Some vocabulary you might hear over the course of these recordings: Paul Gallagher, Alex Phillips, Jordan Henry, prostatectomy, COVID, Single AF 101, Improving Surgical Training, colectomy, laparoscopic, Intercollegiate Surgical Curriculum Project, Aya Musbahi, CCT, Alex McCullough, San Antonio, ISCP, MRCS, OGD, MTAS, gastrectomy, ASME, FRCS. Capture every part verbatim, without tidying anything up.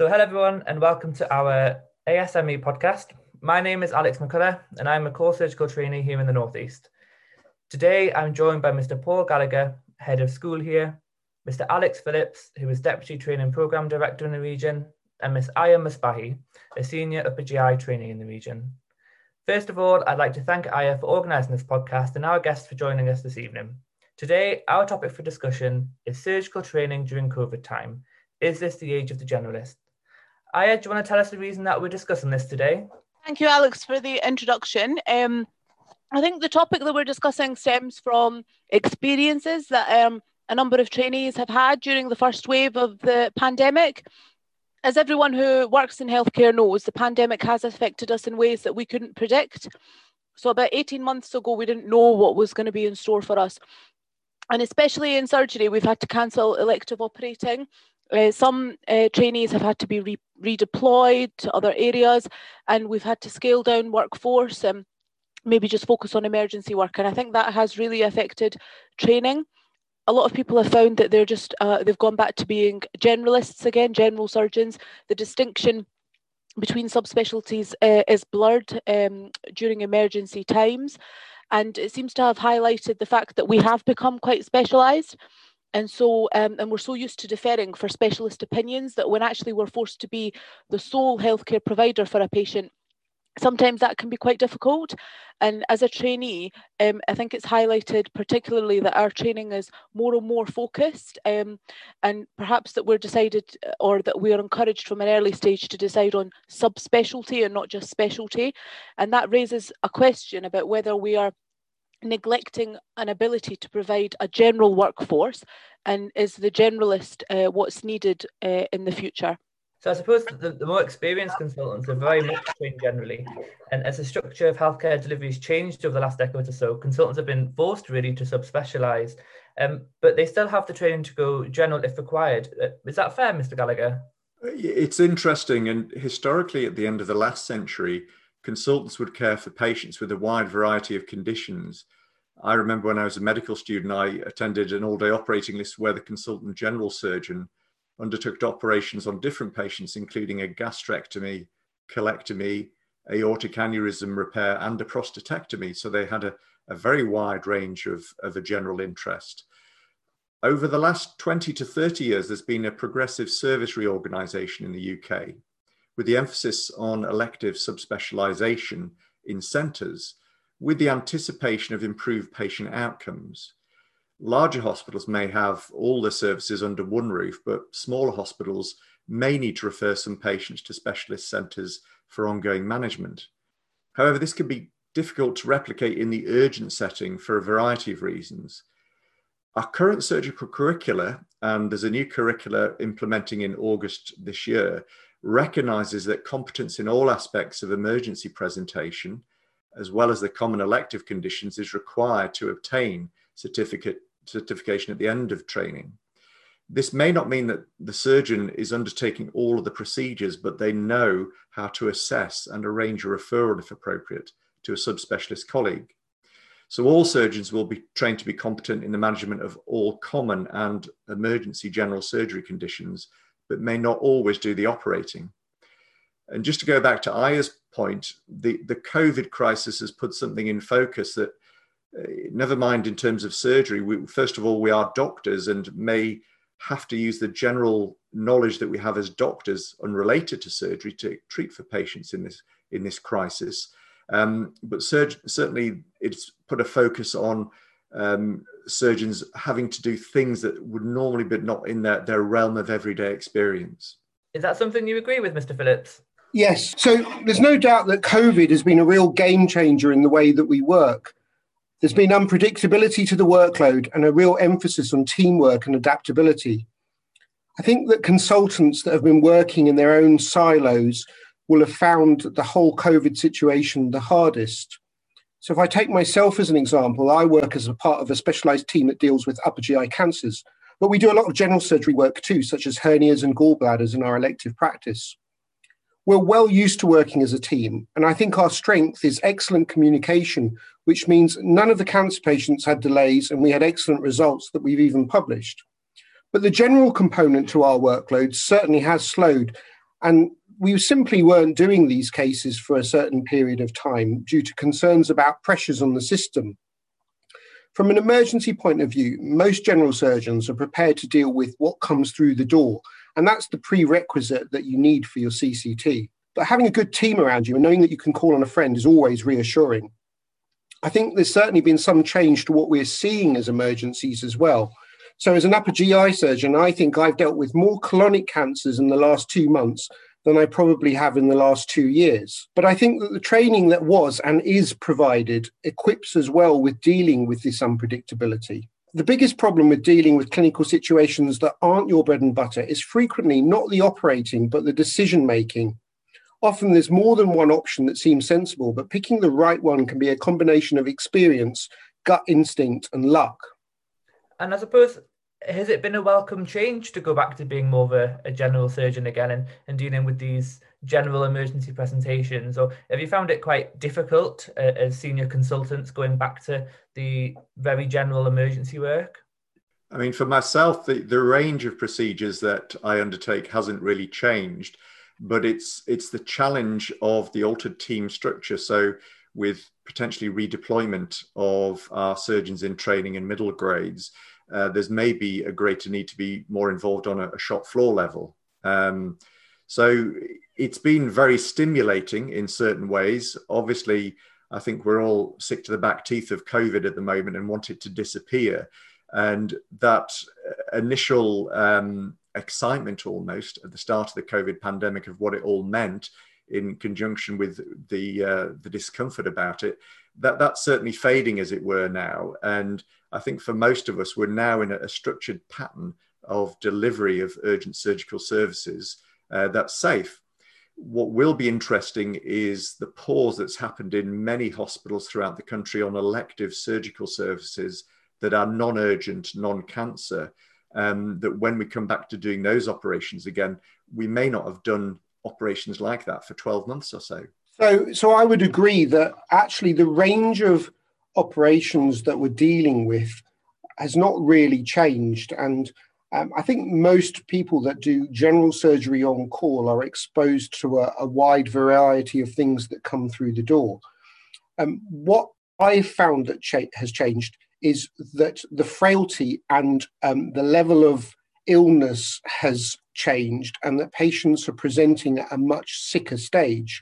So hello everyone and welcome to our A S M E podcast. My name is Alex McCullough and I'm a core surgical trainee here in the Northeast. Today I'm joined by Mister Paul Gallagher, Head of School here, Mister Alex Phillips, who is Deputy Training Programme Director in the region, and Miss Aya Musbahi, a Senior Upper G I trainee in the region. First of all, I'd like to thank Aya for organising this podcast and our guests for joining us this evening. Today, our topic for discussion is surgical training during COVID time. Is this the age of the generalist? Aya, do you want to tell us the reason that we're discussing this today? Thank you, Alex, for the introduction. Um, I think the topic that we're discussing stems from experiences that um, a number of trainees have had during the first wave of the pandemic. As everyone who works in healthcare knows, the pandemic has affected us in ways that we couldn't predict. So about eighteen months ago, we didn't know what was going to be in store for us. And especially in surgery, we've had to cancel elective operating. Uh, some uh, trainees have had to be re- redeployed to other areas, and we've had to scale down workforce and maybe just focus on emergency work. And I think that has really affected training. A lot of people have found that they're just, uh, they've gone back to being generalists again, general surgeons. The distinction between subspecialties uh, is blurred um, during emergency times. And it seems to have highlighted the fact that we have become quite specialised. And so, um, and we're so used to deferring for specialist opinions that when actually we're forced to be the sole healthcare provider for a patient, sometimes that can be quite difficult. And as a trainee, um, I think it's highlighted particularly that our training is more and more focused, um, and perhaps that we're decided, or that we are encouraged from an early stage to decide on subspecialty and not just specialty. And that raises a question about whether we are neglecting an ability to provide a general workforce, and is the generalist uh, what's needed uh, in the future? So I suppose the, the more experienced consultants are very much trained generally, and as the structure of healthcare delivery has changed over the last decade or so, consultants have been forced really to subspecialise, um, but they still have the training to go general if required. Is that fair, Mister Gallagher? It's interesting, and historically at the end of the last century, consultants would care for patients with a wide variety of conditions. I remember when I was a medical student, I attended an all-day operating list where the consultant general surgeon undertook operations on different patients, including a gastrectomy, colectomy, aortic aneurysm repair, and a prostatectomy. So they had a, a very wide range of, of a general interest. Over the last twenty to thirty years, there's been a progressive service reorganisation in the U K, with the emphasis on elective subspecialisation in centres, with the anticipation of improved patient outcomes. Larger hospitals may have all the services under one roof, but smaller hospitals may need to refer some patients to specialist centres for ongoing management. However, this can be difficult to replicate in the urgent setting for a variety of reasons. Our current surgical curricula, and there's a new curricula implementing in August this year, recognises that competence in all aspects of emergency presentation, as well as the common elective conditions, is required to obtain certificate, certification at the end of training. This may not mean that the surgeon is undertaking all of the procedures, but they know how to assess and arrange a referral, if appropriate, to a subspecialist colleague. So all surgeons will be trained to be competent in the management of all common and emergency general surgery conditions, but may not always do the operating. And just to go back to Aya's point, the, the COVID crisis has put something in focus that, uh, never mind in terms of surgery, we, first of all, we are doctors and may have to use the general knowledge that we have as doctors unrelated to surgery to treat for patients in this, in this crisis. Um, but surg- certainly it's put a focus on um, surgeons having to do things that would normally be not in their, their realm of everyday experience. Is that something you agree with, Mister Phillips? Yes. So there's no doubt that COVID has been a real game changer in the way that we work. There's been unpredictability to the workload and a real emphasis on teamwork and adaptability. I think that consultants that have been working in their own silos will have found the whole COVID situation the hardest. So if I take myself as an example, I work as a part of a specialised team that deals with upper G I cancers, but we do a lot of general surgery work too, such as hernias and gallbladders in our elective practice. We're well used to working as a team, and I think our strength is excellent communication, which means none of the cancer patients had delays and we had excellent results that we've even published. But the general component to our workload certainly has slowed, And we simply weren't doing these cases for a certain period of time due to concerns about pressures on the system. From an emergency point of view, most general surgeons are prepared to deal with what comes through the door, and that's the prerequisite that you need for your C C T. But having a good team around you and knowing that you can call on a friend is always reassuring. I think there's certainly been some change to what we're seeing as emergencies as well. So as an upper G I surgeon, I think I've dealt with more colonic cancers in the last two months than I probably have in the last two years. But I think that the training that was and is provided equips us well with dealing with this unpredictability. The biggest problem with dealing with clinical situations that aren't your bread and butter is frequently not the operating, but the decision-making. Often there's more than one option that seems sensible, but picking the right one can be a combination of experience, gut instinct, and luck. And I suppose, has it been a welcome change to go back to being more of a, a general surgeon again and, and dealing with these general emergency presentations? Or have you found it quite difficult uh, as senior consultants going back to the very general emergency work? I mean, for myself, the, the range of procedures that I undertake hasn't really changed, but it's, it's the challenge of the altered team structure. So with potentially redeployment of our surgeons in training and middle grades, Uh, there's maybe a greater need to be more involved on a, a shop floor level. Um, so it's been very stimulating in certain ways. Obviously, I think we're all sick to the back teeth of COVID at the moment and want it to disappear. And that initial um, excitement almost at the start of the COVID pandemic of what it all meant in conjunction with the uh, the discomfort about it, that that's certainly fading, as it were, now. And I think for most of us, we're now in a structured pattern of delivery of urgent surgical services uh, that's safe. What will be interesting is the pause that's happened in many hospitals throughout the country on elective surgical services that are non-urgent, non-cancer, um, that when we come back to doing those operations again, we may not have done operations like that for twelve months or so. So, so I would agree that actually the range of operations that we're dealing with has not really changed, and um, I think most people that do general surgery on call are exposed to a, a wide variety of things that come through the door. Um, what I've found that cha- has changed is that the frailty and um, the level of illness has changed, and that patients are presenting at a much sicker stage,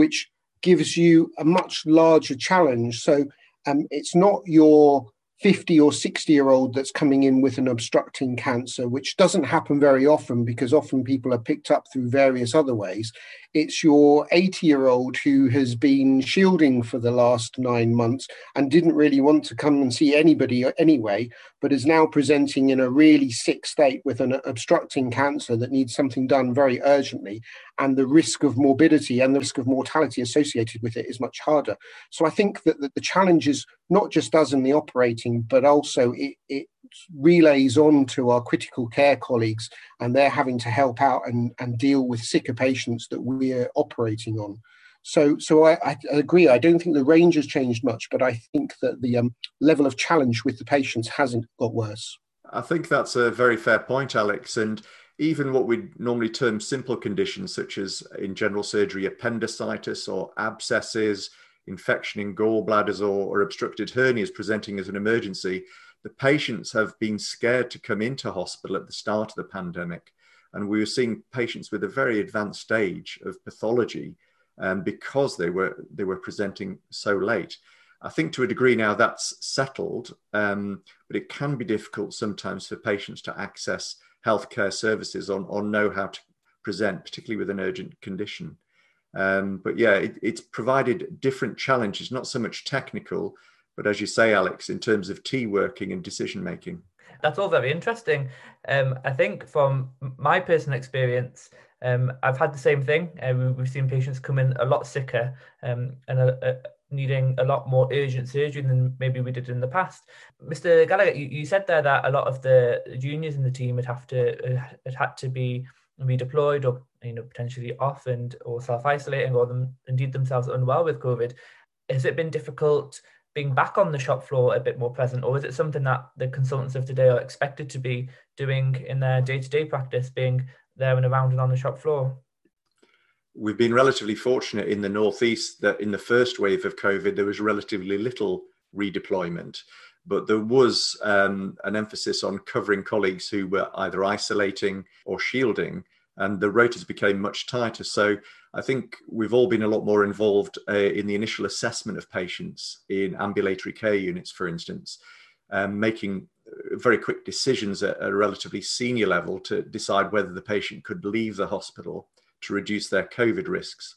which gives you a much larger challenge. So Um, it's not your fifty or sixty year old that's coming in with an obstructing cancer, which doesn't happen very often because often people are picked up through various other ways. It's your eighty year old who has been shielding for the last nine months and didn't really want to come and see anybody anyway, but is now presenting in a really sick state with an obstructing cancer that needs something done very urgently. And the risk of morbidity and the risk of mortality associated with it is much harder. So I think that, that the challenge is not just us in the operating, but also it, it relays on to our critical care colleagues, and they're having to help out and, and deal with sicker patients that we're operating on. So, so I, I agree. I don't think the range has changed much, but I think that the um, level of challenge with the patients hasn't got worse. I think that's a very fair point, Alex. And even what we normally term simple conditions, such as in general surgery, appendicitis or abscesses, infection in gallbladders or, or obstructed hernias presenting as an emergency, the patients have been scared to come into hospital at the start of the pandemic. And we were seeing patients with a very advanced stage of pathology um, because they were, they were presenting so late. I think to a degree now that's settled, um, but it can be difficult sometimes for patients to access healthcare services on or know how to present, particularly with an urgent condition. Um, but yeah, it, it's provided different challenges, not so much technical, but as you say, Alex, in terms of team working and decision making. That's all very interesting. Um, I think from my personal experience, um, I've had the same thing. Uh, we've seen patients come in a lot sicker um, and a, a needing a lot more urgent surgery than maybe we did in the past. Mister Gallagher, you, you said there that a lot of the juniors in the team would have to uh, had, had to be redeployed or, you know, potentially off and or self-isolating or them, indeed themselves unwell with COVID. Has it been difficult being back on the shop floor a bit more present, or is it something that the consultants of today are expected to be doing in their day-to-day practice, being there and around and on the shop floor? we've been relatively fortunate in the Northeast that in the first wave of COVID, there was relatively little redeployment, but there was um, an emphasis on covering colleagues who were either isolating or shielding, and the rotas became much tighter. So I think we've all been a lot more involved uh, in the initial assessment of patients in ambulatory care units, for instance, um, making very quick decisions at a relatively senior level to decide whether the patient could leave the hospital to reduce their COVID risks.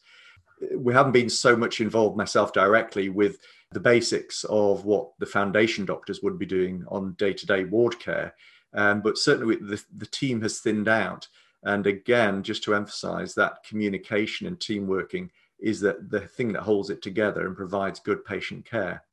We haven't been so much involved, myself directly, with the basics of what the foundation doctors would be doing on day-to-day ward care. Um, but certainly the, the team has thinned out. And again, just to emphasize that communication and team working is the, the thing that holds it together and provides good patient care.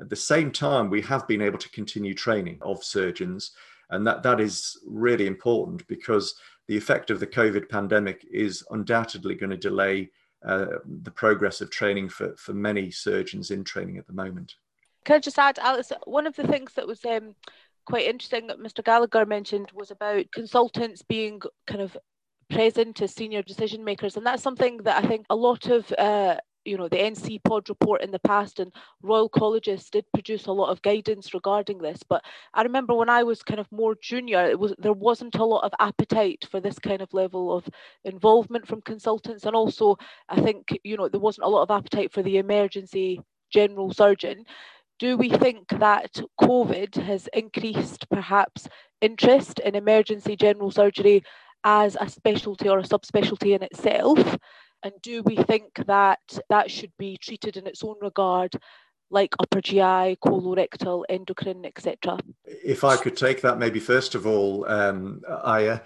At the same time, we have been able to continue training of surgeons. And that, that is really important, because the effect of the COVID pandemic is undoubtedly going to delay uh, the progress of training for, for many surgeons in training at the moment. Can I just add, Alex, one of the things that was um, quite interesting that Mister Gallagher mentioned was about consultants being kind of present as senior decision makers. And that's something that I think a lot of uh, you know, the N C pod report in the past and Royal Colleges did produce a lot of guidance regarding this. But I remember when I was kind of more junior, it was, there wasn't a lot of appetite for this kind of level of involvement from consultants. And also, I think, you know, there wasn't a lot of appetite for the emergency general surgeon. Do we think that COVID has increased perhaps interest in emergency general surgery as a specialty or a subspecialty in itself? And do we think that that should be treated in its own regard, like upper G I, colorectal, endocrine, et cetera? If I could take that, maybe first of all, um, Aya,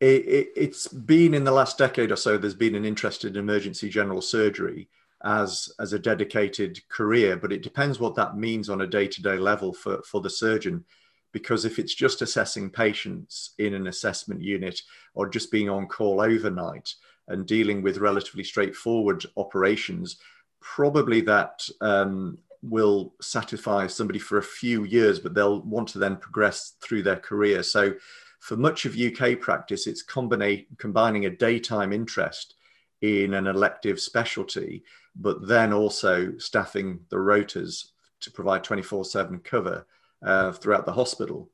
it, it, it's been in the last decade or so, there's been an interest in emergency general surgery as, as a dedicated career, but it depends what that means on a day-to-day level for, for the surgeon. Because if it's just assessing patients in an assessment unit or just being on call overnight, and dealing with relatively straightforward operations, probably that um, will satisfy somebody for a few years, but they'll want to then progress through their career. So for much of U K practice, it's combina- combining a daytime interest in an elective specialty, but then also staffing the rotas to provide twenty-four seven cover uh, throughout the hospital.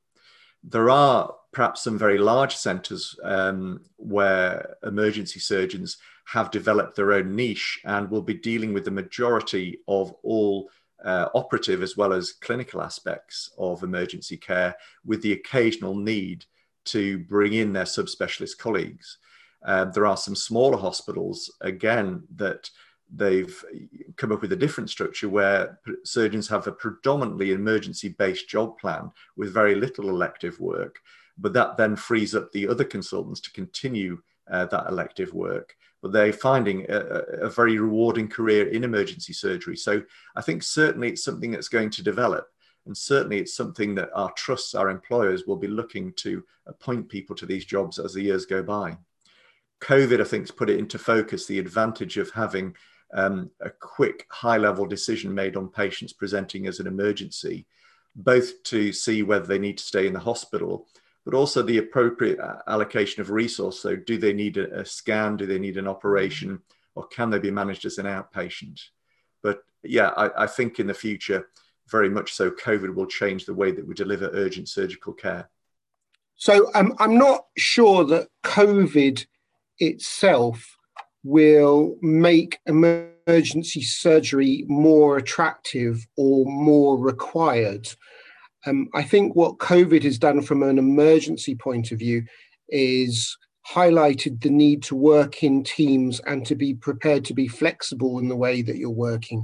There are perhaps some very large centres um, where emergency surgeons have developed their own niche and will be dealing with the majority of all uh, operative as well as clinical aspects of emergency care, with the occasional need to bring in their subspecialist colleagues. Uh, there are some smaller hospitals, again, that they've come up with a different structure where surgeons have a predominantly emergency-based job plan with very little elective work, but that then frees up the other consultants to continue uh, that elective work. But they're finding a, a very rewarding career in emergency surgery. So I think certainly it's something that's going to develop, and certainly it's something that our trusts, our employers, will be looking to appoint people to these jobs as the years go by. COVID, I think, has put it into focus, the advantage of having Um, a quick high-level decision made on patients presenting as an emergency, both to see whether they need to stay in the hospital, but also the appropriate allocation of resource. So do they need a, a scan? Do they need an operation? Or can they be managed as an outpatient? But yeah, I, I think in the future, very much so, COVID will change the way that we deliver urgent surgical care. So um, I'm not sure that COVID itself will make emergency surgery more attractive or more required. Um, I think what COVID has done from an emergency point of view is highlighted the need to work in teams and to be prepared to be flexible in the way that you're working.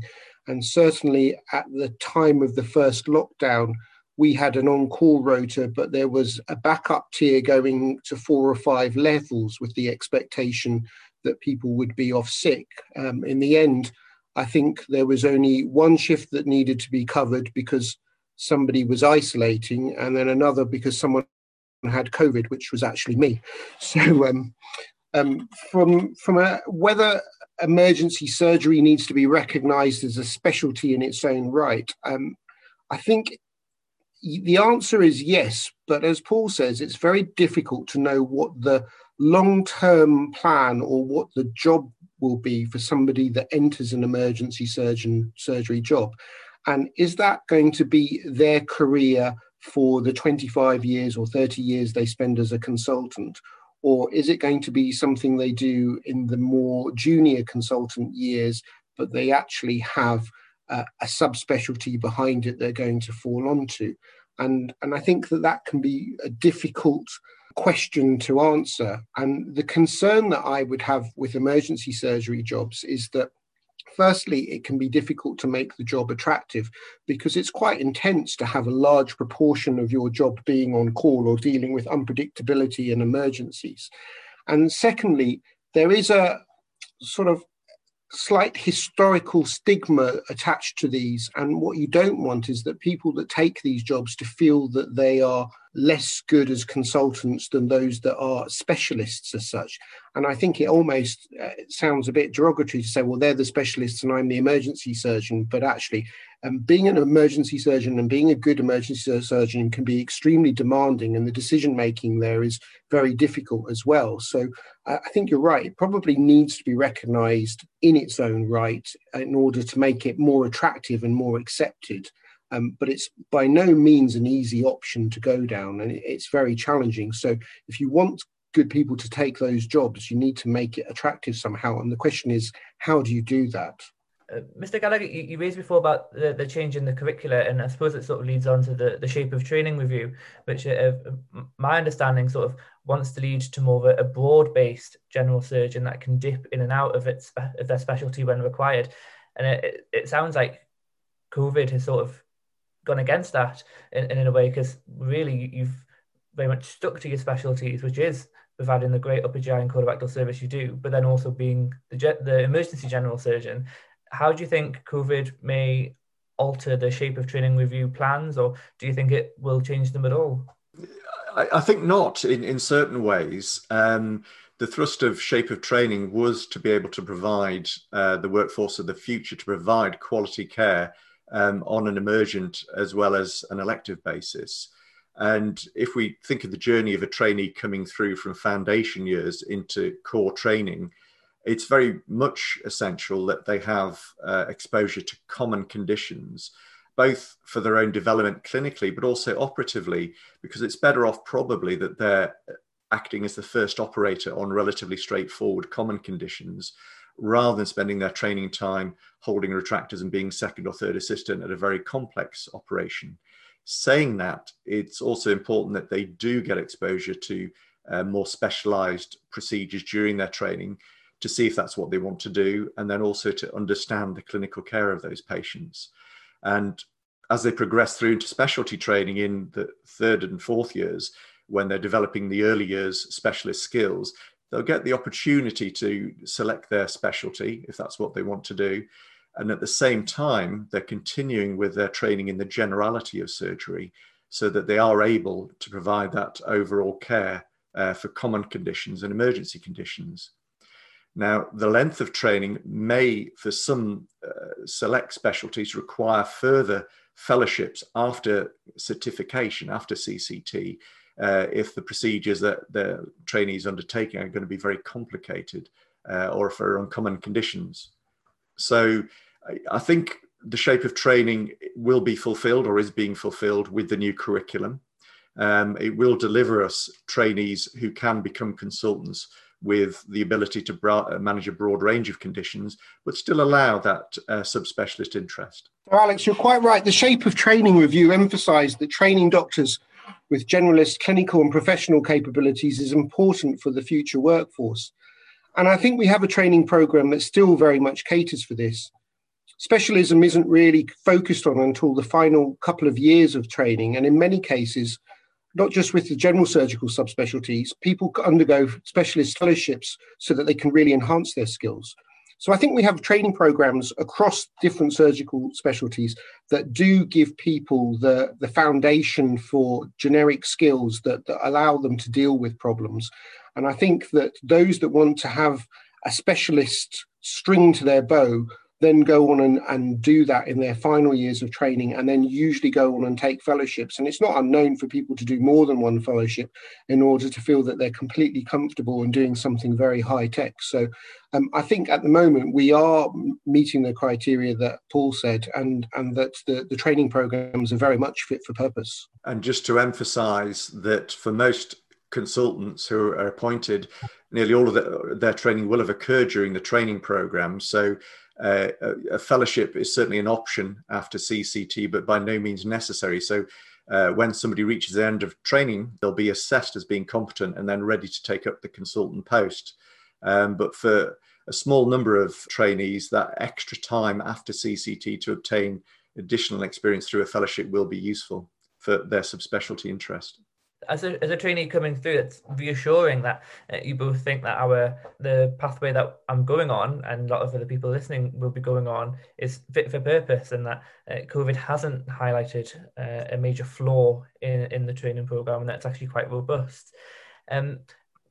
And certainly at the time of the first lockdown, we had an on-call rota, but there was a backup tier going to four or five levels with the expectation that people would be off sick. Um, in the end, I think there was only one shift that needed to be covered because somebody was isolating, and then another because someone had COVID, which was actually me. So um, um, from, from a, whether emergency surgery needs to be recognised as a specialty in its own right, um, I think the answer is yes, but as Paul says, it's very difficult to know what the long-term plan or what the job will be for somebody that enters an emergency surgeon surgery job? And is that going to be their career for the twenty-five years or thirty years they spend as a consultant? Or is it going to be something they do in the more junior consultant years, but they actually have uh, a subspecialty behind it they're going to fall onto? And, and I think that that can be a difficult question to answer. And the concern that I would have with emergency surgery jobs is that, firstly, it can be difficult to make the job attractive because it's quite intense to have a large proportion of your job being on call or dealing with unpredictability and emergencies. And secondly, there is a sort of slight historical stigma attached to these. And what you don't want is that people that take these jobs to feel that they are less good as consultants than those that are specialists as such. And I think it almost uh, it sounds a bit derogatory to say, well, they're the specialists and I'm the emergency surgeon. But actually, um, being an emergency surgeon and being a good emergency surgeon can be extremely demanding, and the decision making there is very difficult as well. So I think you're right. It probably needs to be recognised in its own right in order to make it more attractive and more accepted. Um, but it's by no means an easy option to go down, and it's very challenging. So if you want good people to take those jobs, you need to make it attractive somehow. And the question is, how do you do that? Uh, Mister Gallagher, you, you raised before about the, the change in the curricula, and I suppose it sort of leads on to the, the shape of training review, which uh, my understanding sort of wants to lead to more of a, a broad-based general surgeon that can dip in and out of, its, of their specialty when required. And it, it sounds like COVID has sort of gone against that in, in a way, because really you've very much stuck to your specialties, which is providing the great upper G I and colorectal service you do, but then also being the, the emergency general surgeon. How do you think COVID may alter the shape of training review plans, or do you think it will change them at all? I, I think not in, in certain ways. Um, the thrust of shape of training was to be able to provide uh, the workforce of the future, to provide quality care Um, on an emergent as well as an elective basis. And if we think of the journey of a trainee coming through from foundation years into core training, it's very much essential that they have uh, exposure to common conditions, both for their own development clinically, but also operatively, because it's better off probably that they're acting as the first operator on relatively straightforward common conditions, rather than spending their training time holding retractors and being second or third assistant at a very complex operation. Saying that, it's also important that they do get exposure to uh, more specialized procedures during their training to see if that's what they want to do, and then also to understand the clinical care of those patients. And as they progress through into specialty training in the third and fourth years, when they're developing the early years specialist skills, they'll get the opportunity to select their specialty if that's what they want to do. And at the same time, they're continuing with their training in the generality of surgery so that they are able to provide that overall care uh, for common conditions and emergency conditions. Now, the length of training may, for some uh, select specialties, require further fellowships after certification, after C C T, Uh, if the procedures that the trainees undertaking are going to be very complicated uh, or for uncommon conditions. So I, I think the shape of training will be fulfilled or is being fulfilled with the new curriculum. Um, it will deliver us trainees who can become consultants with the ability to bra- manage a broad range of conditions, but still allow that uh, subspecialist interest. Well, Alex, you're quite right. The shape of training review emphasised that training doctors with generalist clinical and professional capabilities is important for the future workforce. And I think we have a training programme that still very much caters for this. Specialism isn't really focused on until the final couple of years of training. And in many cases, not just with the general surgical subspecialties, people undergo specialist fellowships so that they can really enhance their skills. So I think we have training programs across different surgical specialties that do give people the, the foundation for generic skills that, that allow them to deal with problems. And I think that those that want to have a specialist string to their bow then go on and, and do that in their final years of training, and then usually go on and take fellowships. And it's not unknown for people to do more than one fellowship in order to feel that they're completely comfortable in doing something very high tech. So um, I think at the moment we are meeting the criteria that Paul said, and, and that the, the training programs are very much fit for purpose. And just to emphasize that for most consultants who are appointed, nearly all of the, their training will have occurred during the training program. So uh, a, a fellowship is certainly an option after C C T, but by no means necessary. So uh, when somebody reaches the end of training, they'll be assessed as being competent and then ready to take up the consultant post. Um, but for a small number of trainees, that extra time after C C T to obtain additional experience through a fellowship will be useful for their subspecialty interest. As a, as a trainee coming through, it's reassuring that uh, you both think that our the pathway that I'm going on, and a lot of other people listening will be going on, is fit for purpose, and that uh, COVID hasn't highlighted uh, a major flaw in, in the training programme, and that's actually quite robust. Um,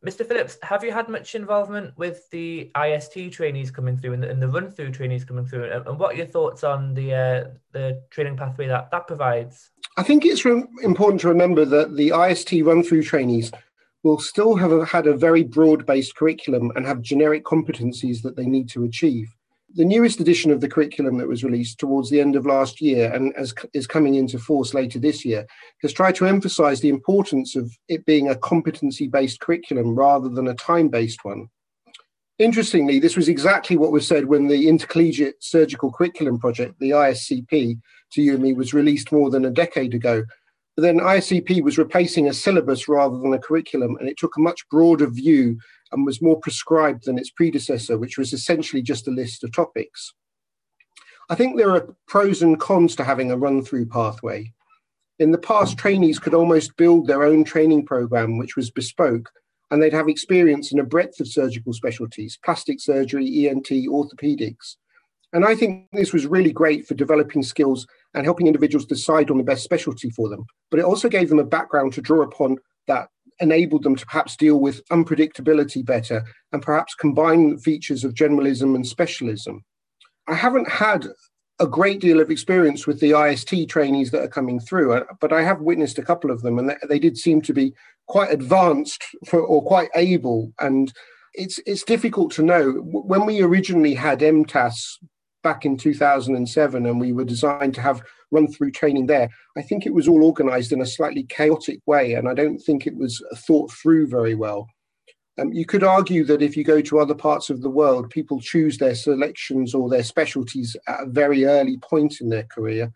Mister Phillips, have you had much involvement with the I S T trainees coming through and the, and the run-through trainees coming through, and, and what are your thoughts on the, uh, the training pathway that that provides? I think it's re- important to remember that the I S T run-through trainees will still have a, had a very broad-based curriculum and have generic competencies that they need to achieve. The newest edition of the curriculum that was released towards the end of last year and as, is coming into force later this year has tried to emphasise the importance of it being a competency-based curriculum rather than a time-based one. Interestingly, this was exactly what was said when the Intercollegiate Surgical Curriculum Project, the I S C P, to you and me, was released more than a decade ago. But then I S C P was replacing a syllabus rather than a curriculum, and it took a much broader view and was more prescribed than its predecessor, which was essentially just a list of topics. I think there are pros and cons to having a run-through pathway. In the past, trainees could almost build their own training program, which was bespoke, and they'd have experience in a breadth of surgical specialties, plastic surgery, E N T, orthopedics. And I think this was really great for developing skills and helping individuals decide on the best specialty for them. But it also gave them a background to draw upon that enabled them to perhaps deal with unpredictability better and perhaps combine features of generalism and specialism. I haven't had a great deal of experience with the I S T trainees that are coming through, but I have witnessed a couple of them, and they did seem to be quite advanced for, or quite able. And it's it's difficult to know. When we originally had M T A S back in two thousand seven, and we were designed to have run-through training there, I think it was all organised in a slightly chaotic way, and I don't think it was thought through very well. Um, you could argue that if you go to other parts of the world, people choose their selections or their specialties at a very early point in their career.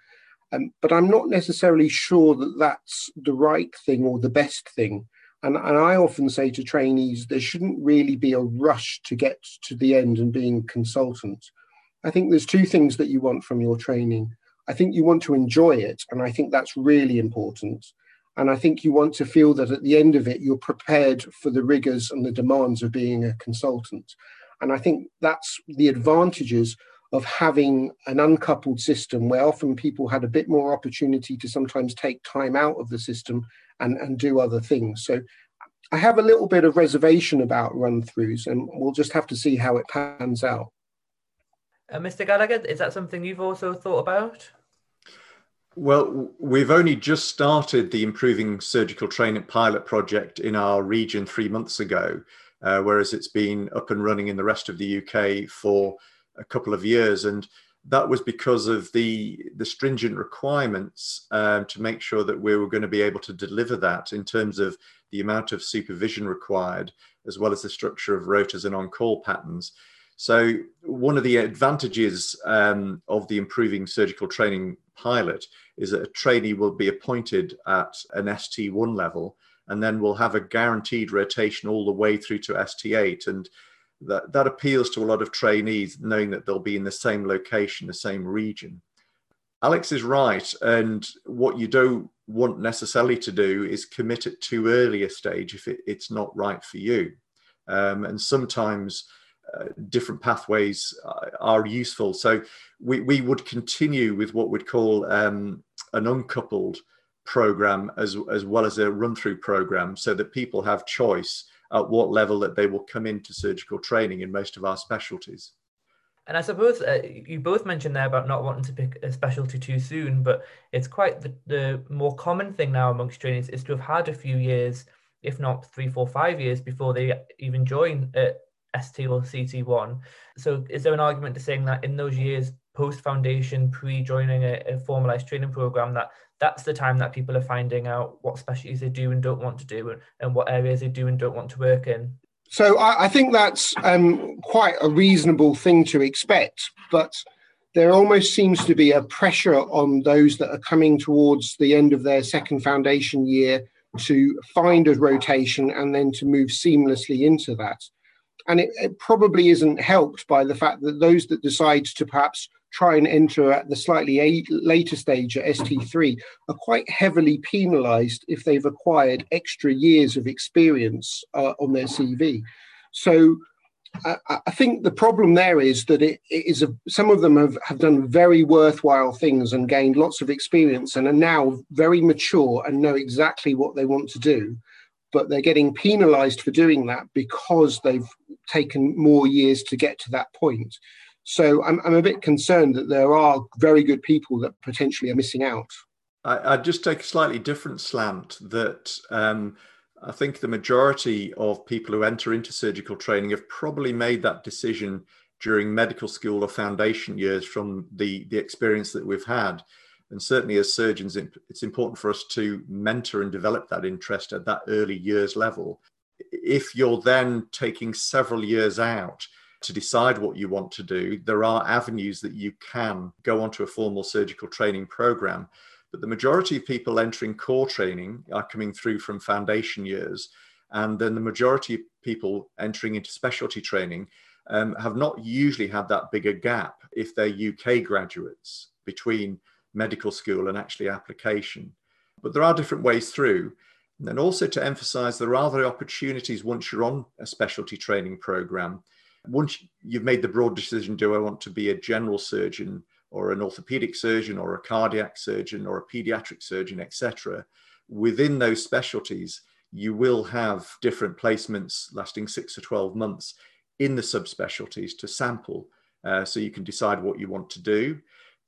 Um, but I'm not necessarily sure that that's the right thing or the best thing. And, and I often say to trainees, there shouldn't really be a rush to get to the end and being consultant. I think there's two things that you want from your training. I think you want to enjoy it, and I think that's really important. And I think you want to feel that at the end of it, you're prepared for the rigors and the demands of being a consultant. And I think that's the advantages of having an uncoupled system, where often people had a bit more opportunity to sometimes take time out of the system and, and do other things. So I have a little bit of reservation about run-throughs, and we'll just have to see how it pans out. Uh, Mister Gallagher, is that something you've also thought about? Well, we've only just started the Improving Surgical Training pilot project in our region three months ago, uh, whereas it's been up and running in the rest of the U K for a couple of years. And that was because of the, the stringent requirements um, to make sure that we were going to be able to deliver that in terms of the amount of supervision required, as well as the structure of rotas and on-call patterns. So one of the advantages um, of the Improving Surgical Training pilot is that a trainee will be appointed at an S T one level, and then will have a guaranteed rotation all the way through to S T eight. And that, that appeals to a lot of trainees, knowing that they'll be in the same location, the same region. Alex is right. And what you don't want necessarily to do is commit at too early a stage if it, it's not right for you. Um, and sometimes... Uh, different pathways are useful. So we, we would continue with what we'd call um, an uncoupled program as, as well as a run-through program, so that people have choice at what level that they will come into surgical training in most of our specialties. And I suppose uh, you both mentioned there about not wanting to pick a specialty too soon, but it's quite the, the more common thing now amongst trainees is to have had a few years, if not three, four, five years before they even join uh, S T or C T one. So is there an argument to saying that in those years post-foundation, pre-joining a, a formalised training programme, that that's the time that people are finding out what specialties they do and don't want to do, and, and what areas they do and don't want to work in? So I, I think that's um, quite a reasonable thing to expect, but there almost seems to be a pressure on those that are coming towards the end of their second foundation year to find a rotation and then to move seamlessly into that. And it, it probably isn't helped by the fact that those that decide to perhaps try and enter at the slightly a, later stage at S T three are quite heavily penalised if they've acquired extra years of experience uh, on their C V. So uh, I think the problem there is that it, it is a, some of them have, have done very worthwhile things and gained lots of experience and are now very mature and know exactly what they want to do, but they're getting penalised for doing that because they've taken more years to get to that point. So I'm, I'm a bit concerned that there are very good people that potentially are missing out. I, I'd just take a slightly different slant that um, I think the majority of people who enter into surgical training have probably made that decision during medical school or foundation years from the, the experience that we've had. And certainly as surgeons, it's important for us to mentor and develop that interest at that early years level. If you're then taking several years out to decide what you want to do, there are avenues that you can go onto a formal surgical training program. But the majority of people entering core training are coming through from foundation years. And then the majority of people entering into specialty training um, have not usually had that bigger gap if they're U K graduates between medical school and actually application. But there are different ways through. And then also to emphasize, there are other opportunities once you're on a specialty training program. Once you've made the broad decision, do I want to be a general surgeon or an orthopedic surgeon or a cardiac surgeon or a pediatric surgeon, et cetera, within those specialties, you will have different placements lasting six to twelve months in the subspecialties to sample. Uh, so you can decide what you want to do.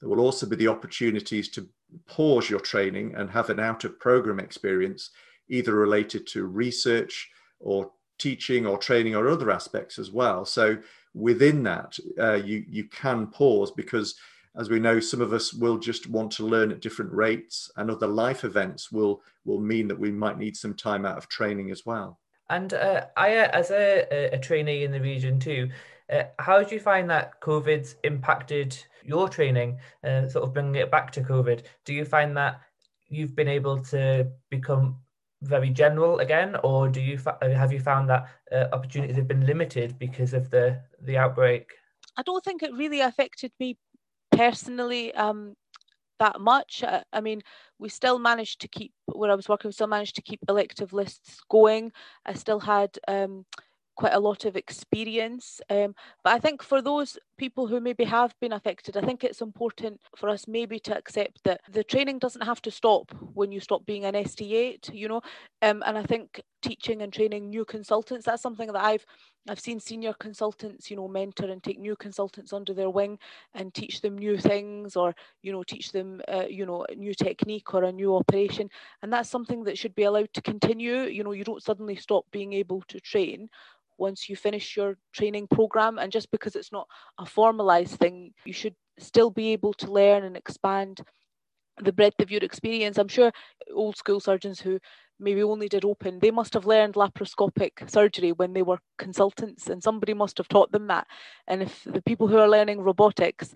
There will also be the opportunities to pause your training and have an out-of-program experience, either related to research or teaching or training or other aspects as well. So within that, uh, you, you can pause because, as we know, some of us will just want to learn at different rates, and other life events will, will mean that we might need some time out of training as well. And uh, I, as a, a trainee in the region too, uh, how do you find that COVID's impacted your training, uh, sort of bringing it back to COVID? Do you find that you've been able to become very general again, or do you fa- have you found that uh, opportunities have been limited because of the, the outbreak? I don't think it really affected me personally um, that much. I, I mean, we still managed to keep, where I was working, we still managed to keep elective lists going. I still had um, quite a lot of experience. Um, but I think for those people who maybe have been affected, I think it's important for us maybe to accept that the training doesn't have to stop when you stop being an S T eight, you know. Um, and I think teaching and training new consultants, that's something that I've I've seen senior consultants, you know, mentor and take new consultants under their wing and teach them new things, or, you know, teach them, uh, you know, a new technique or a new operation. And that's something that should be allowed to continue. You know, you don't suddenly stop being able to train once you finish your training program. And just because it's not a formalized thing, you should still be able to learn and expand the breadth of your experience. I'm sure old school surgeons who maybe only did open, they must have learned laparoscopic surgery when they were consultants, and somebody must have taught them that. And if the people who are learning robotics,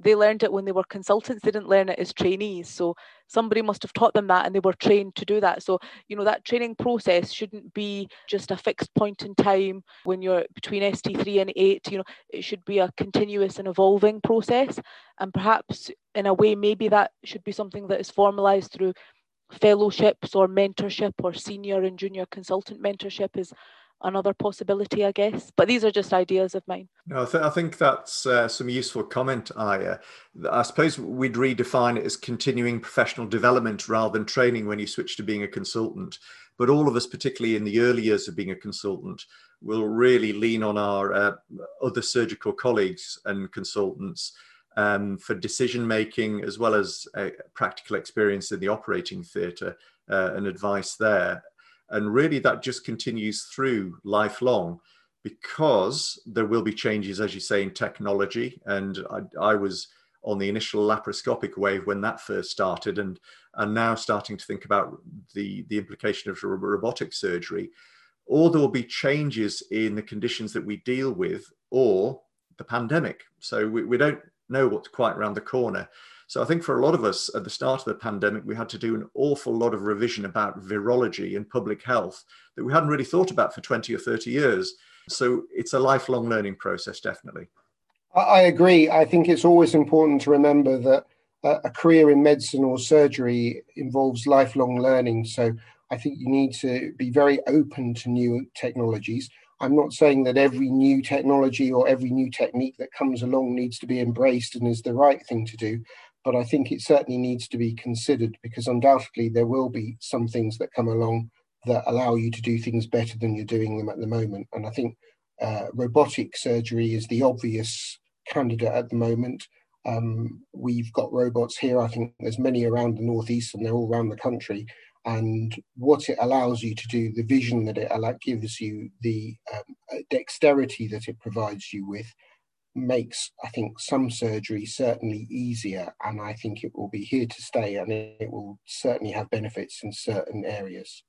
they learned it when they were consultants, they didn't learn it as trainees. So somebody must have taught them that and they were trained to do that. So, you know, that training process shouldn't be just a fixed point in time when you're between S T three and eight, you know, it should be a continuous and evolving process. And perhaps in a way, maybe that should be something that is formalized through fellowships or mentorship, or senior and junior consultant mentorship is another possibility, I guess. But these are just ideas of mine. No, I, th- I think that's uh, some useful comment, Aya. I suppose we'd redefine it as continuing professional development rather than training when you switch to being a consultant. But all of us, particularly in the early years of being a consultant, we'll really lean on our uh, other surgical colleagues and consultants um, for decision making, as well as uh, practical experience in the operating theatre uh, and advice there. And really that just continues through lifelong, because there will be changes, as you say, in technology. And I, I was on the initial laparoscopic wave when that first started, and and now starting to think about the, the implication of robotic surgery. Or there will be changes in the conditions that we deal with, or the pandemic. So we, we don't know what's quite around the corner. So I think for a lot of us at the start of the pandemic, we had to do an awful lot of revision about virology and public health that we hadn't really thought about for twenty or thirty years. So it's a lifelong learning process, definitely. I agree. I think it's always important to remember that a career in medicine or surgery involves lifelong learning. So I think you need to be very open to new technologies. I'm not saying that every new technology or every new technique that comes along needs to be embraced and is the right thing to do, but I think it certainly needs to be considered, because undoubtedly there will be some things that come along that allow you to do things better than you're doing them at the moment. And I think uh, robotic surgery is the obvious candidate at the moment. Um, we've got robots here. I think there's many around the Northeast, and they're all around the country. And what it allows you to do, the vision that it gives you, the um, dexterity that it provides you with, makes, I think, some surgery certainly easier. And I think it will be here to stay, and it will certainly have benefits in certain areas.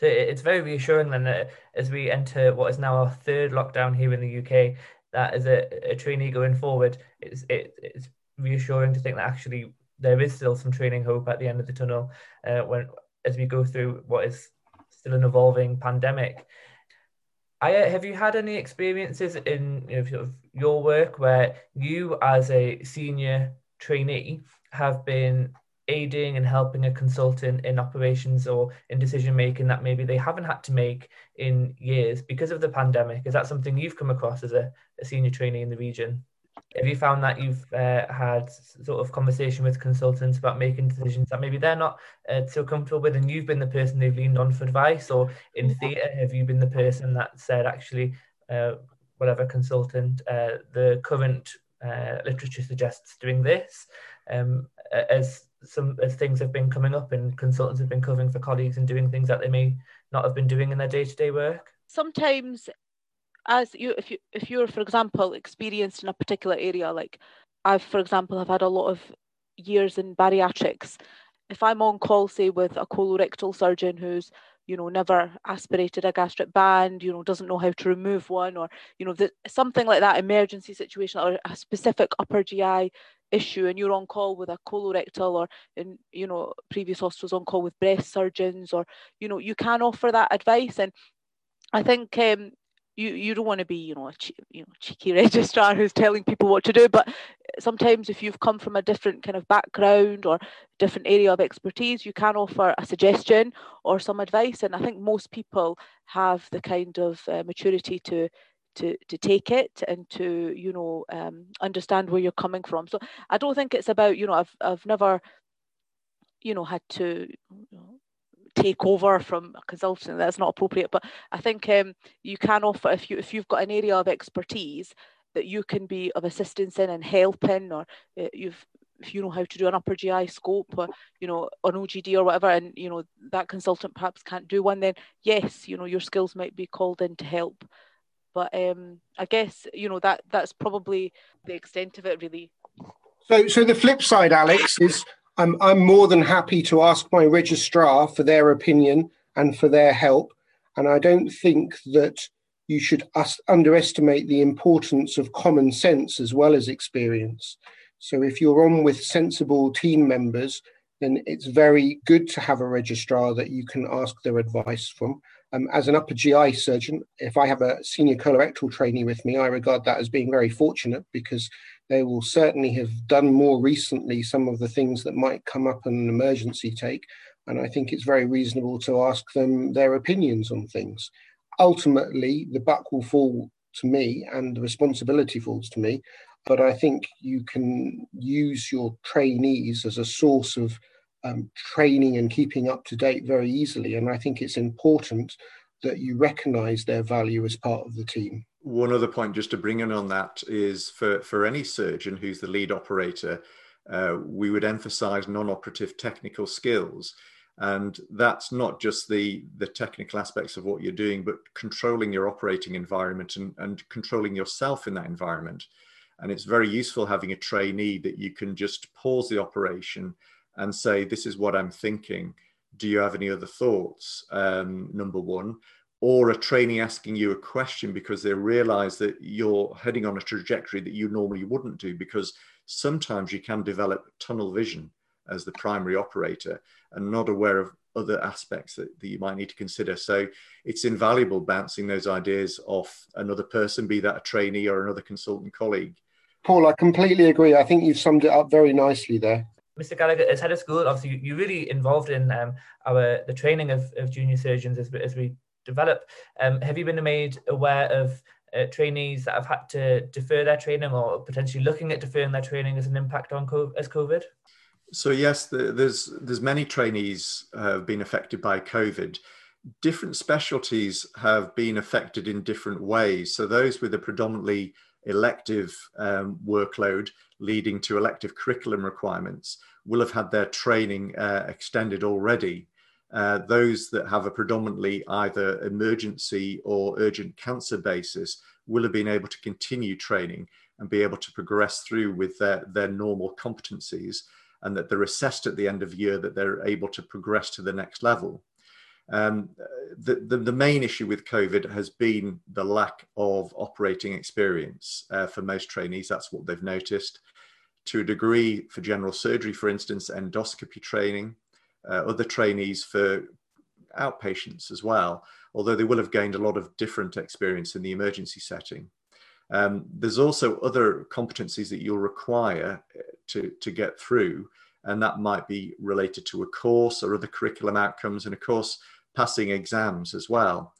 So it's very reassuring then that as we enter what is now our third lockdown here in the U K, that as a, a trainee going forward, it's, it, it's reassuring to think that actually there is still some training hope at the end of the tunnel uh, when as we go through what is still an evolving pandemic. Aya, have you had any experiences in, you know, sort of your work where you as a senior trainee have been aiding and helping a consultant in operations or in decision making that maybe they haven't had to make in years because of the pandemic? Is that something you've come across as a, a senior trainee in the region? Have you found that you've uh, had sort of conversation with consultants about making decisions that maybe they're not uh, so comfortable with, and you've been the person they've leaned on for advice? Or in theatre, have you been the person that said, actually, uh, whatever consultant, uh, the current uh, literature suggests doing this, um, as some as things have been coming up and consultants have been covering for colleagues and doing things that they may not have been doing in their day-to-day work? Sometimes, as you, if you, if you're, for example, experienced in a particular area, like I've, for example, have had a lot of years in bariatrics. If I'm on call, say, with a colorectal surgeon who's, you know, never aspirated a gastric band, you know, doesn't know how to remove one, or, you know, the, something like that, emergency situation, or a specific upper G I issue, and you're on call with a colorectal, or in, you know, previous hospitals on call with breast surgeons, or, you know, you can offer that advice. And I think, um, You you don't want to be, you know, a che- you know, cheeky registrar who's telling people what to do, but sometimes if you've come from a different kind of background or different area of expertise, you can offer a suggestion or some advice. And I think most people have the kind of uh, maturity to to to take it and to, you know, um, understand where you're coming from. So I don't think it's about, you know, I've I've never, you know, had to, you know, take over from a consultant. That's not appropriate. But I think um, you can offer, if you if you've got an area of expertise that you can be of assistance in and helping, or uh, you've if you know how to do an upper G I scope, or, you know, an O G D or whatever, and, you know, that consultant perhaps can't do one, then yes, you know, your skills might be called in to help. But um, I guess, you know, that that's probably the extent of it, really. So so the flip side, Alex, is I'm, I'm more than happy to ask my registrar for their opinion and for their help. And I don't think that you should us- underestimate the importance of common sense as well as experience. So if you're on with sensible team members, then it's very good to have a registrar that you can ask their advice from. Um, as an upper G I surgeon, if I have a senior colorectal trainee with me, I regard that as being very fortunate, because they will certainly have done more recently some of the things that might come up in an emergency take. And I think it's very reasonable to ask them their opinions on things. Ultimately, the buck will fall to me and the responsibility falls to me. But I think you can use your trainees as a source of Um, training and keeping up to date very easily. And I think it's important that you recognise their value as part of the team. One other point just to bring in on that is for, for any surgeon who's the lead operator, uh, we would emphasise non-operative technical skills. And that's not just the, the technical aspects of what you're doing, but controlling your operating environment and, and controlling yourself in that environment. And it's very useful having a trainee that you can just pause the operation and say, this is what I'm thinking. Do you have any other thoughts? Um, number one, or a trainee asking you a question because they realize that you're heading on a trajectory that you normally wouldn't do, because sometimes you can develop tunnel vision as the primary operator and not aware of other aspects that, that you might need to consider. So it's invaluable bouncing those ideas off another person, be that a trainee or another consultant colleague. Paul, I completely agree. I think you've summed it up very nicely there. Mister Gallagher, as head of school, obviously you're really involved in um, our the training of, of junior surgeons as, as we develop. Um, have you been made aware of uh, trainees that have had to defer their training or potentially looking at deferring their training as an impact on co- as COVID? So yes, the, there's there's many trainees uh, have been affected by COVID. Different specialties have been affected in different ways. So those with a predominantly elective um, workload leading to elective curriculum requirements will have had their training uh, extended already. Uh, those that have a predominantly either emergency or urgent cancer basis will have been able to continue training and be able to progress through with their, their normal competencies, and that they're assessed at the end of year that they're able to progress to the next level. Um, the, the, the main issue with COVID has been the lack of operating experience uh, for most trainees. That's what they've noticed. To a degree, for general surgery, for instance, endoscopy training, uh, other trainees for outpatients as well, although they will have gained a lot of different experience in the emergency setting. Um, there's also other competencies that you'll require to, to get through, and that might be related to a course or other curriculum outcomes, and of course, passing exams as well.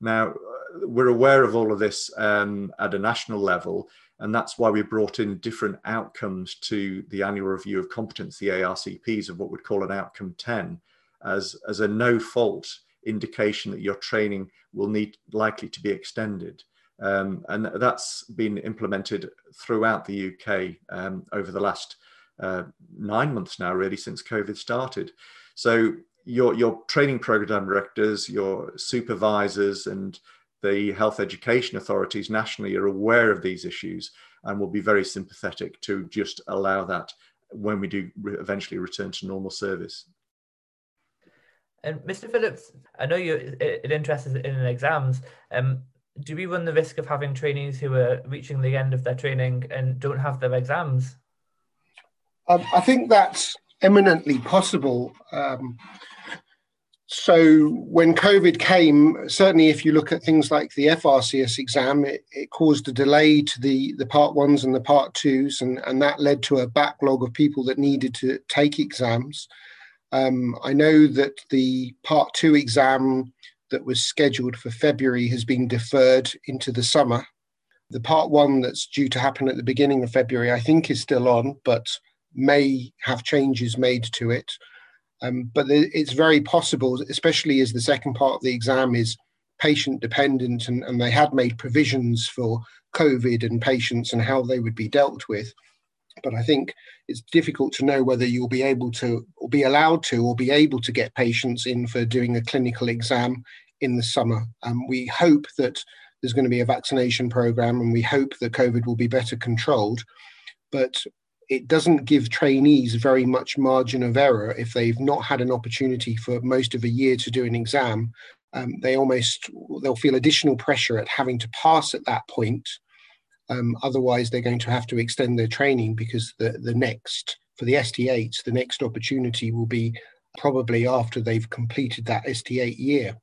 Now, we're aware of all of this um, at a national level, and that's why we brought in different outcomes to the annual review of competence, the A R C Ps, of what we'd call an outcome ten, as, as a no-fault indication that your training will need likely to be extended. Um, and that's been implemented throughout the U K um, over the last uh, nine months now, really, since COVID started. So your, your training programme directors, your supervisors and the health education authorities nationally are aware of these issues and will be very sympathetic to just allow that when we do re- eventually return to normal service. And Mister Phillips, I know you're interested in exams. Um, Do we run the risk of having trainees who are reaching the end of their training and don't have their exams? Um, I think that's eminently possible. Um, so when COVID came, certainly if you look at things like the F R C S exam, it, it caused a delay to the, the part ones and the part twos, and, and that led to a backlog of people that needed to take exams. Um, I know that the part two exam that was scheduled for February has been deferred into the summer. The part one that's due to happen at the beginning of February, I think, is still on, but may have changes made to it. Um, but it's very possible, especially as the second part of the exam is patient dependent, and, and they had made provisions for COVID and patients and how they would be dealt with. But I think it's difficult to know whether you'll be able to or be allowed to or be able to get patients in for doing a clinical exam in the summer. Um, we hope that there's going to be a vaccination program, and we hope that COVID will be better controlled. But it doesn't give trainees very much margin of error if they've not had an opportunity for most of a year to do an exam. Um, they almost, they'll feel additional pressure at having to pass at that point. Um, otherwise, they're going to have to extend their training, because the, the next, for the S T eights, the next opportunity will be probably after they've completed that S T eight year.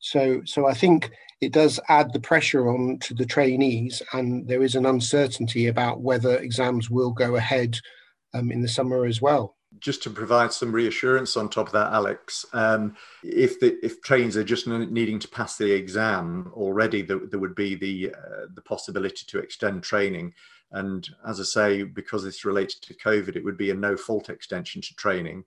So, so I think it does add the pressure on to the trainees, and there is an uncertainty about whether exams will go ahead um, in the summer as well. Just to provide some reassurance on top of that, Alex, um, if the, if trainees are just needing to pass the exam already, there, there would be the uh, the possibility to extend training. And as I say, because it's related to COVID, it would be a no-fault extension to training.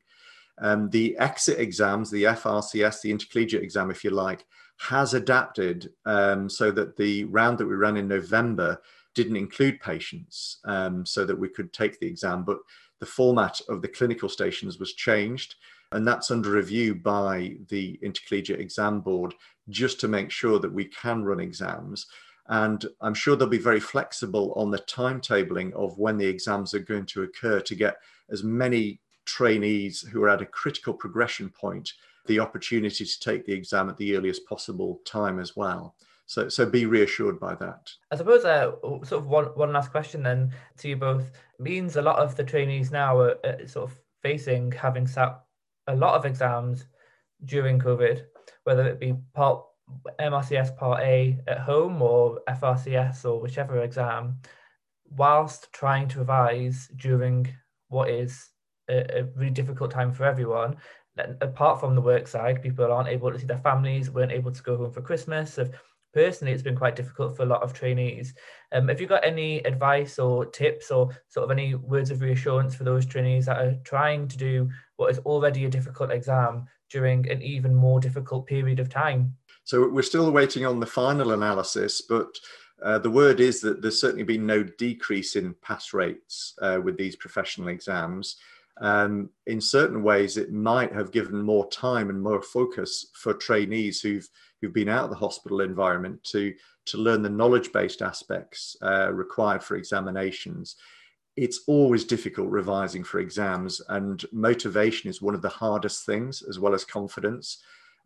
Um, the exit exams, the F R C S, the intercollegiate exam, if you like, has adapted um, so that the round that we ran in November didn't include patients, um, so that we could take the exam, but the format of the clinical stations was changed, and that's under review by the Intercollegiate Exam Board just to make sure that we can run exams. And I'm sure they'll be very flexible on the timetabling of when the exams are going to occur to get as many trainees who are at a critical progression point the opportunity to take the exam at the earliest possible time as well. So, so be reassured by that. I suppose uh, sort of one, one last question then to you both. It means a lot of the trainees now are uh, sort of facing having sat a lot of exams during COVID, whether it be part M R C S Part A at home or F R C S or whichever exam, whilst trying to revise during what is a, a really difficult time for everyone. And apart from the work side, people aren't able to see their families, weren't able to go home for Christmas. So personally, it's been quite difficult for a lot of trainees. Um, have you got any advice or tips or sort of any words of reassurance for those trainees that are trying to do what is already a difficult exam during an even more difficult period of time? So we're still waiting on the final analysis, but uh, the word is that there's certainly been no decrease in pass rates uh, with these professional exams. Um, in certain ways, it might have given more time and more focus for trainees who've who've been out of the hospital environment to, to learn the knowledge-based aspects uh, required for examinations. It's always difficult revising for exams, and motivation is one of the hardest things, as well as confidence.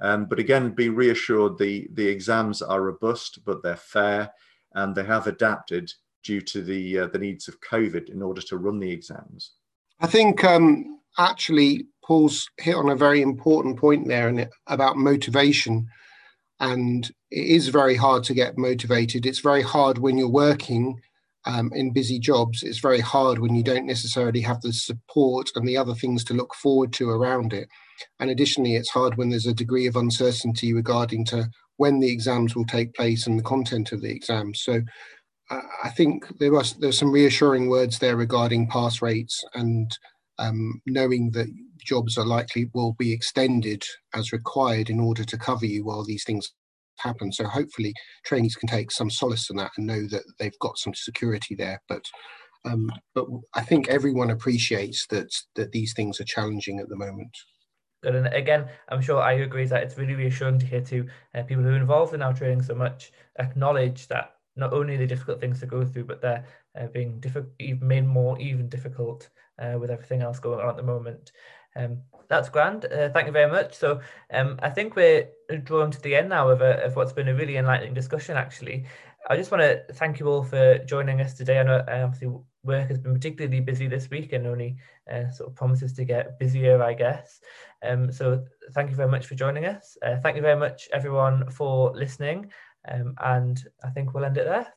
Um, but again, be reassured the, the exams are robust, but they're fair, and they have adapted due to the, uh, the needs of COVID in order to run the exams. I think um, actually Paul's hit on a very important point there and about motivation. And it is very hard to get motivated. It's very hard when you're working um, in busy jobs. It's very hard when you don't necessarily have the support and the other things to look forward to around it. And additionally, it's hard when there's a degree of uncertainty regarding to when the exams will take place and the content of the exams. So uh, I think there was there's some reassuring words there regarding pass rates and um, knowing that jobs are likely will be extended as required in order to cover you while these things happen. So hopefully trainees can take some solace in that and know that they've got some security there. But um, but I think everyone appreciates that that these things are challenging at the moment. Good. And again, I'm sure I agree that it's really reassuring to hear to uh, people who are involved in our training so much acknowledge that not only are they difficult things to go through, but they're uh, being diffi- even made more even difficult uh, with everything else going on at the moment. Um, that's grand. Uh, thank you very much. So um, I think we're drawn to the end now of, a, of what's been a really enlightening discussion, actually. I just want to thank you all for joining us today. I know uh, obviously work has been particularly busy this week and only uh, sort of promises to get busier, I guess. Um, so thank you very much for joining us. Uh, thank you very much, everyone, for listening. Um, and I think we'll end it there.